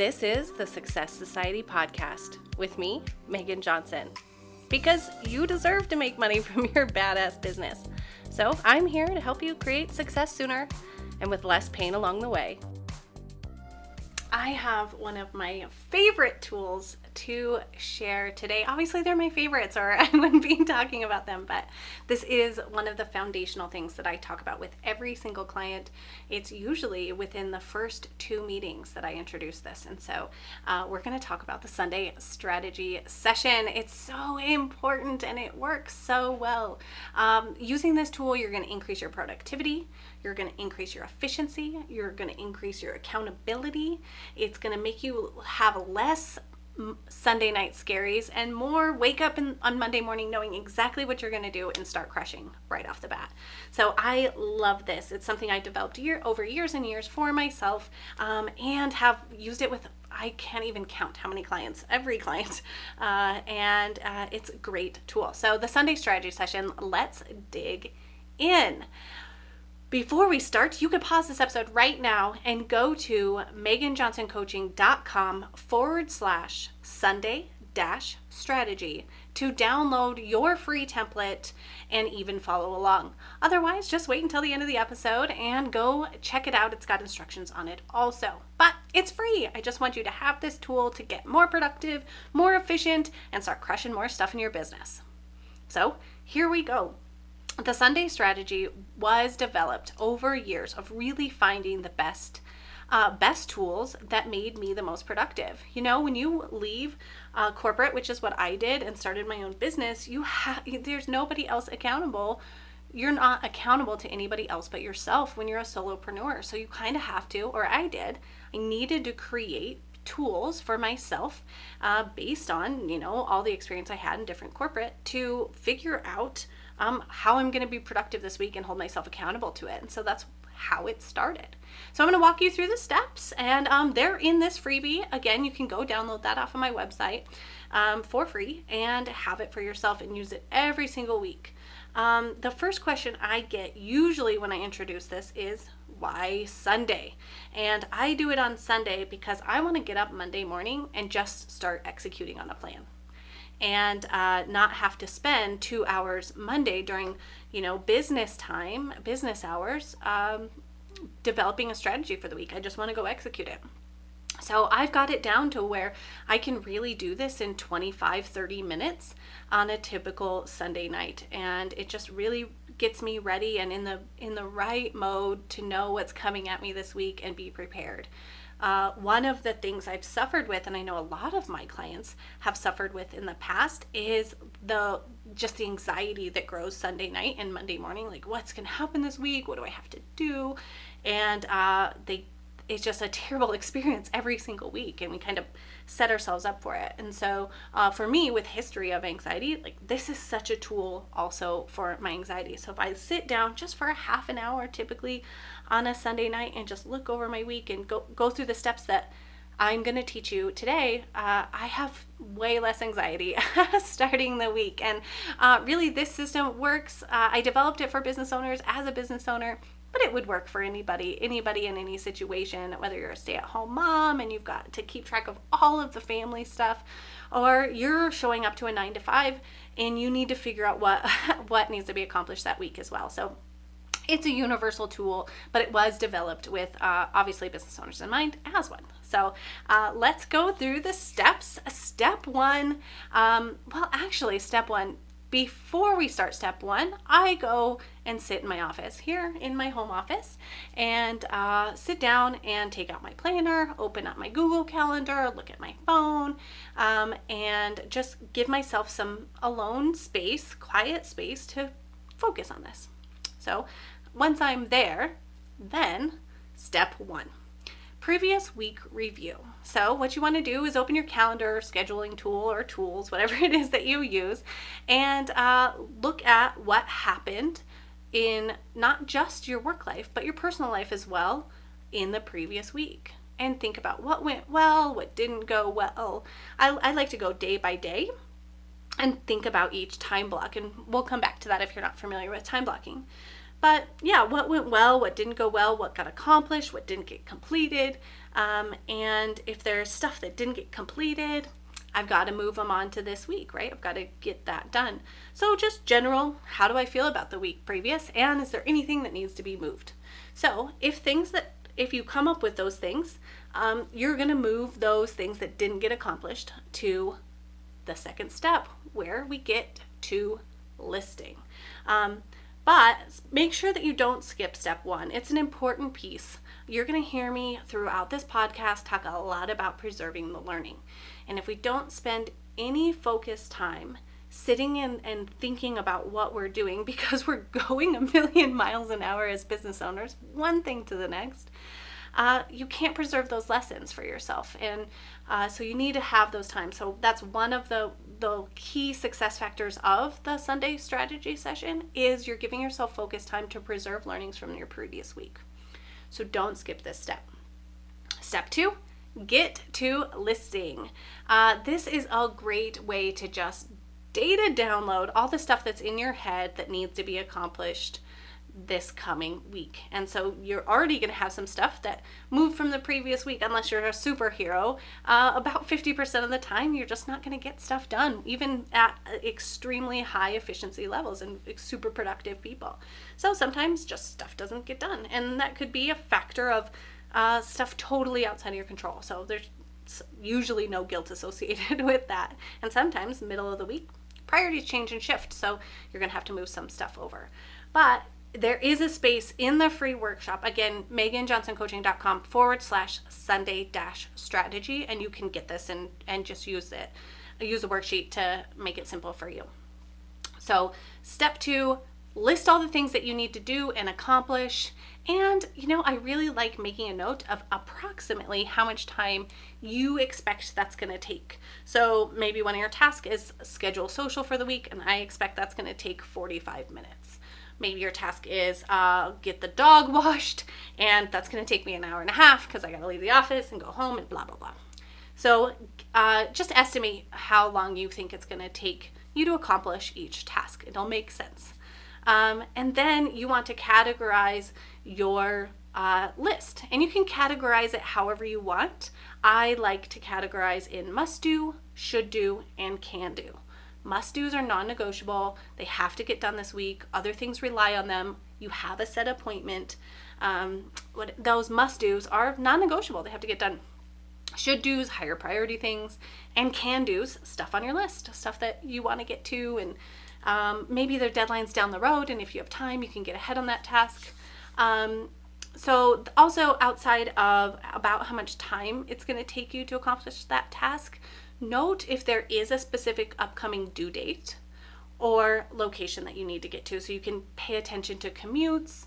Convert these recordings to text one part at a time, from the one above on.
This is the Success Society podcast with me, Megan Johnson, because you deserve to make money from your badass business. So I'm here to help you create success sooner and with less pain along the way. I have one of my favorite tools to share today. Obviously, they're my favorites or I wouldn't be talking about them, but this is one of the foundational things that I talk about with every single client. It's usually within the first two meetings that I introduce this. And so we're going to talk about the Sunday strategy session. It's so important and it works so well. Using this tool, you're going to increase your productivity. You're going to increase your efficiency. You're going to increase your accountability. It's going to make you have less Sunday night scaries and more wake up on Monday morning knowing exactly what you're going to do and start crushing right off the bat. So I love this. It's something I developed over years and years for myself and have used it with, I can't even count how many clients, every client, and it's a great tool. So the Sunday strategy session, let's dig in. Before we start, you could pause this episode right now and go to MeganJohnsonCoaching.com/Sunday-strategy to download your free template and even follow along. Otherwise, just wait until the end of the episode and go check it out. It's got instructions on it also, but it's free. I just want you to have this tool to get more productive, more efficient, and start crushing more stuff in your business. So here we go. The Sunday strategy was developed over years of really finding the best tools that made me the most productive. You know, when you leave corporate, which is what I did and started my own business, there's nobody else accountable. You're not accountable to anybody else but yourself when you're a solopreneur. So you kind of have to, or I did, I needed to create tools for myself based on, you know, all the experience I had in different corporate to figure out how I'm going to be productive this week and hold myself accountable to it. And so that's how it started. So I'm going to walk you through the steps and they're in this freebie. Again, you can go download that off of my website for free and have it for yourself and use it every single week. The first question I get usually when I introduce this is, why Sunday? And I do it on Sunday because I want to get up Monday morning and just start executing on a plan and not have to spend 2 hours Monday during, you know, business hours, developing a strategy for the week. I just want to go execute it. So I've got it down to where I can really do this in 25, 30 minutes on a typical Sunday night. And it just really gets me ready and in the right mode to know what's coming at me this week and be prepared. One of the things I've suffered with, and I know a lot of my clients have suffered with in the past, is the anxiety that grows Sunday night and Monday morning. Like, what's going to happen this week? What do I have to do? And it's just a terrible experience every single week, and we kind of set ourselves up for it. And so for me, with history of anxiety, like this is such a tool also for my anxiety. So if I sit down just for a half an hour typically on a Sunday night and just look over my week and go through the steps that I'm going to teach you today, I have way less anxiety starting the week. And really this system works. I developed it for business owners as a business owner. But it would work for anybody in any situation, whether you're a stay-at-home mom and you've got to keep track of all of the family stuff, or you're showing up to a 9-to-5 and you need to figure out what needs to be accomplished that week as well. So it's a universal tool, but it was developed with obviously business owners in mind as one. So let's go through the steps. Step one. Before we start step one, I go and sit in my office here in my home office and sit down and take out my planner, open up my Google Calendar, look at my phone, and just give myself some alone space, quiet space to focus on this. So once I'm there, then step one. Previous week review. So what you want to do is open your calendar scheduling tool or tools, whatever it is that you use, and look at what happened in not just your work life, but your personal life as well in the previous week. And think about what went well, what didn't go well. I like to go day by day and think about each time block. And we'll come back to that if you're not familiar with time blocking. But yeah, what went well, what didn't go well, what got accomplished, what didn't get completed, And if there's stuff that didn't get completed, I've got to move them on to this week, right? I've got to get that done. So just general, how do I feel about the week previous? And is there anything that needs to be moved? So if you come up with those things, you're going to move those things that didn't get accomplished to the second step, where we get to listing. But make sure that you don't skip step one. It's an important piece. You're going to hear me throughout this podcast talk a lot about preserving the learning. And if we don't spend any focused time sitting in and thinking about what we're doing, because we're going a million miles an hour as business owners, one thing to the next, you can't preserve those lessons for yourself. And so you need to have those times. So that's one of the key success factors of the Sunday strategy session is you're giving yourself focused time to preserve learnings from your previous week. So don't skip this step. Step two, get to listing. This is a great way to just data download all the stuff that's in your head that needs to be accomplished this coming week. And so you're already going to have some stuff that moved from the previous week. Unless you're a superhero, about 50% of the time you're just not going to get stuff done, even at extremely high efficiency levels and super productive people. So sometimes just stuff doesn't get done, and that could be a factor of stuff totally outside of your control. So there's usually no guilt associated with that. And sometimes middle of the week priorities change and shift, so you're going to have to move some stuff over. But there is a space in the free workshop, again, MeganJohnsonCoaching.com /Sunday-strategy, and you can get this and just use it. Use a worksheet to make it simple for you. So step two, list all the things that you need to do and accomplish. And, you know, I really like making a note of approximately how much time you expect that's going to take. So maybe one of your tasks is schedule social for the week, and I expect that's going to take 45 minutes. Maybe your task is get the dog washed, and that's going to take me an hour and a half because I got to leave the office and go home and blah, blah, blah. So just estimate how long you think it's going to take you to accomplish each task. It'll make sense. And then you want to categorize your list, and you can categorize it however you want. I like to categorize in must do, should do, and can do. Must-dos are non-negotiable. They have to get done this week. Other things rely on them. You have a set appointment. Those must-dos are non-negotiable. They have to get done. Should-dos, higher priority things, and can-dos, stuff on your list, stuff that you want to get to, and maybe there are deadlines down the road, and if you have time, you can get ahead on that task. So also outside of about how much time it's going to take you to accomplish that task, note if there is a specific upcoming due date or location that you need to get to, so you can pay attention to commutes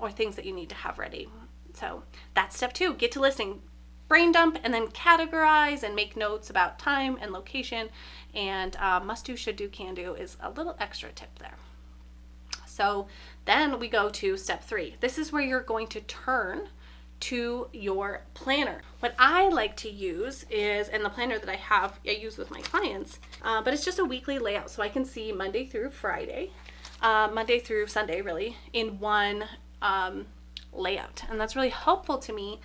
or things that you need to have ready. So that's step two, get to listing. Brain dump and then categorize and make notes about time and location, and must do, should do, can do is a little extra tip there. So then we go to step three. This is where you're going to turn to your planner. What I like to use is, and the planner that I use with my clients, but it's just a weekly layout, so I can see Monday through Friday, Monday through Sunday really, in one layout. And that's really helpful to me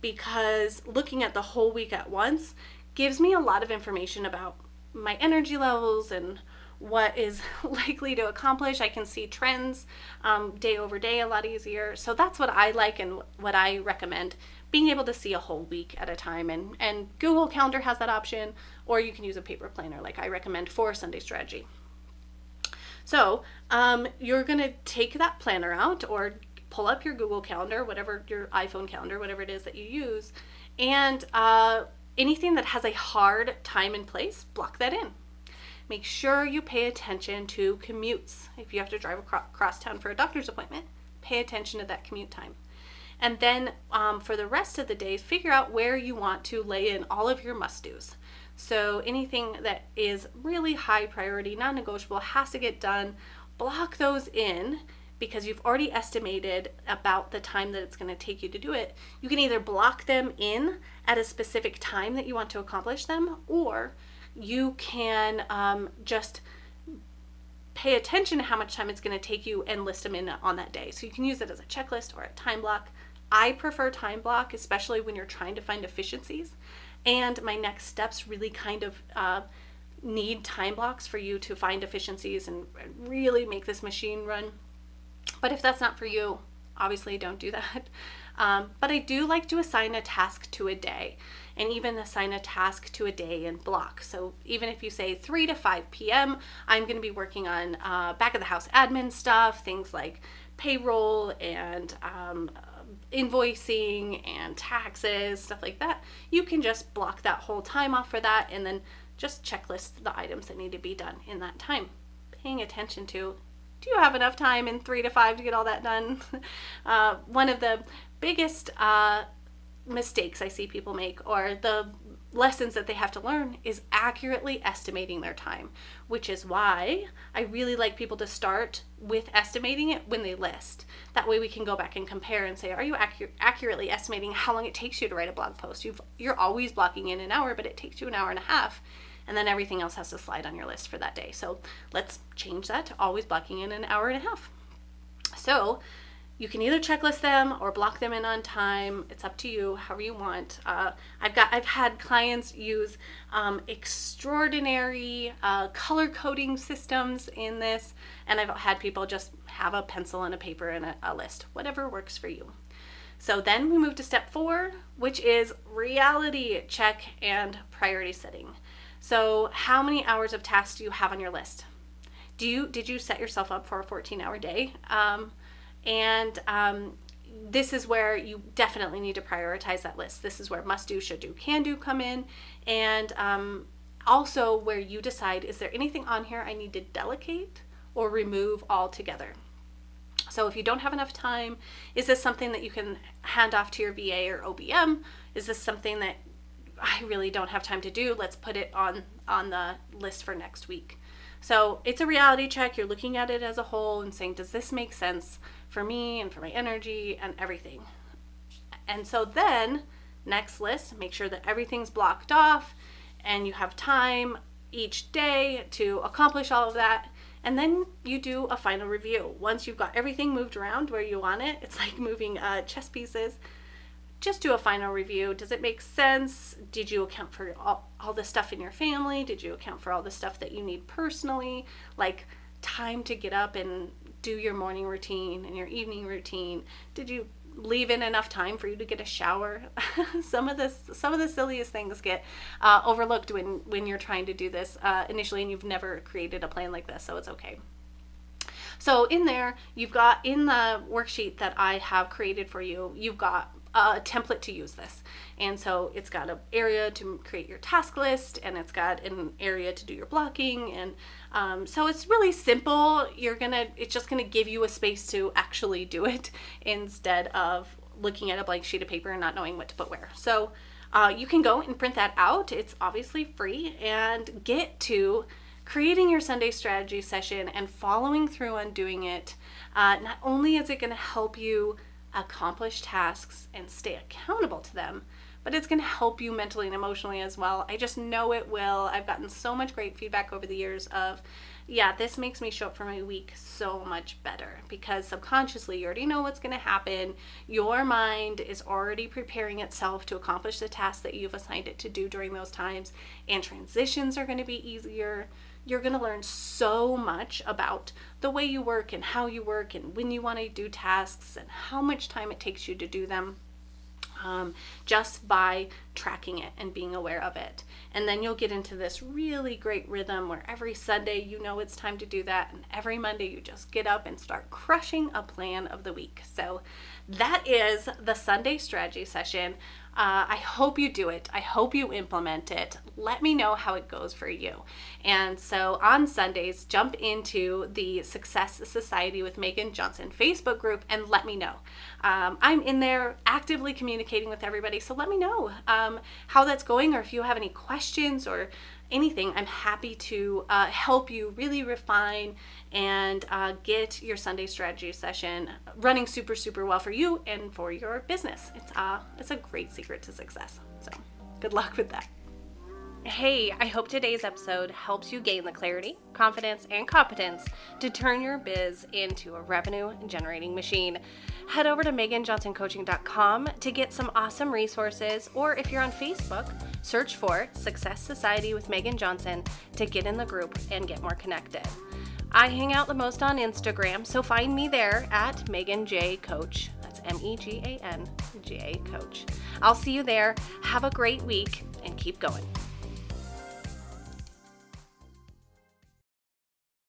because looking at the whole week at once gives me a lot of information about my energy levels and what is likely to accomplish. I can see trends day over day a lot easier. So that's what I like and what I recommend, being able to see a whole week at a time. And Google Calendar has that option, or you can use a paper planner like I recommend for Sunday strategy. So you're going to take that planner out or pull up your Google Calendar, whatever your iPhone calendar, whatever it is that you use, and anything that has a hard time and place, block that in. Make sure you pay attention to commutes. If you have to drive across town for a doctor's appointment, pay attention to that commute time. And then for the rest of the day, figure out where you want to lay in all of your must-dos. So anything that is really high priority, non-negotiable, has to get done, block those in, because you've already estimated about the time that it's going to take you to do it. You can either block them in at a specific time that you want to accomplish them, or you can just pay attention to how much time it's going to take you and list them in on that day. So you can use it as a checklist or a time block. I prefer time block, especially when you're trying to find efficiencies, and my next steps really kind of need time blocks for you to find efficiencies and really make this machine run. But if that's not for you, obviously don't do that. But I do like to assign a task to a day, and even assign a task to a day in block. So even if you say 3 to 5 p.m., I'm going to be working on back of the house admin stuff, things like payroll and invoicing and taxes, stuff like that. You can just block that whole time off for that, and then just checklist the items that need to be done in that time, paying attention to, do you have enough time in 3 to 5 to get all that done? One of the biggest mistakes I see people make, or the lessons that they have to learn, is accurately estimating their time, which is why I really like people to start with estimating it when they list. That way we can go back and compare and say, are you accurately estimating how long it takes you to write a blog post? You're always blocking in an hour, but it takes you an hour and a half, and then everything else has to slide on your list for that day. So let's change that to always blocking in an hour and a half. So you can either checklist them or block them in on time. It's up to you, however you want. I've had clients use extraordinary color coding systems in this, and I've had people just have a pencil and a paper and a list, whatever works for you. So then we move to step 4, which is reality check and priority setting. So how many hours of tasks do you have on your list? Did you set yourself up for a 14-hour day? This is where you definitely need to prioritize that list. This is where must do, should do, can do come in. And also where you decide, is there anything on here I need to delegate or remove altogether? So if you don't have enough time, is this something that you can hand off to your VA or OBM? Is this something that I really don't have time to do? Let's put it on the list for next week. So it's a reality check. You're looking at it as a whole and saying, does this make sense for me and for my energy and everything? And so then next list, make sure that everything's blocked off and you have time each day to accomplish all of that. And then you do a final review. Once you've got everything moved around where you want it, it's like moving chess pieces. Just do a final review. Does it make sense? Did you account for all the stuff in your family? Did you account for all the stuff that you need personally? Like time to get up and do your morning routine and your evening routine. Did you leave in enough time for you to get a shower? Some of the silliest things get overlooked when you're trying to do this initially and you've never created a plan like this, so it's okay. So in there, you've got in the worksheet that I have created for you, you've got a template to use this, and so it's got an area to create your task list, and it's got an area to do your blocking, and so it's really simple. It's just gonna give you a space to actually do it instead of looking at a blank sheet of paper and not knowing what to put where. So you can go and print that out. It's obviously free, and get to creating your Sunday strategy session and following through on doing it. Not only is it gonna help you accomplish tasks and stay accountable to them, but it's going to help you mentally and emotionally as well. I just know it will. I've gotten so much great feedback over the years of, yeah, this makes me show up for my week so much better, because subconsciously you already know what's going to happen. Your mind is already preparing itself to accomplish the tasks that you've assigned it to do during those times, and transitions are going to be easier. You're going to learn so much about the way you work and how you work and when you want to do tasks and how much time it takes you to do them, just by tracking it and being aware of it. And then you'll get into this really great rhythm where every Sunday you know it's time to do that, and every Monday you just get up and start crushing a plan of the week. So that is the Sunday strategy session. I hope you do it. I hope you implement it. Let me know how it goes for you. And so on Sundays, jump into the Success Society with Megan Johnson Facebook group and let me know. I'm in there actively communicating with everybody, so let me know how that's going, or if you have any questions or anything. I'm happy to help you really refine and get your Sunday strategy session running super, super well for you and for your business. It's a great secret to success. So good luck with that. Hey, I hope today's episode helps you gain the clarity, confidence, and competence to turn your biz into a revenue-generating machine. Head over to MeganJohnsonCoaching.com to get some awesome resources, or if you're on Facebook, search for Success Society with Megan Johnson to get in the group and get more connected. I hang out the most on Instagram, so find me there at MeganJCoach. That's M-E-G-A-N-J Coach. I'll see you there. Have a great week and keep going.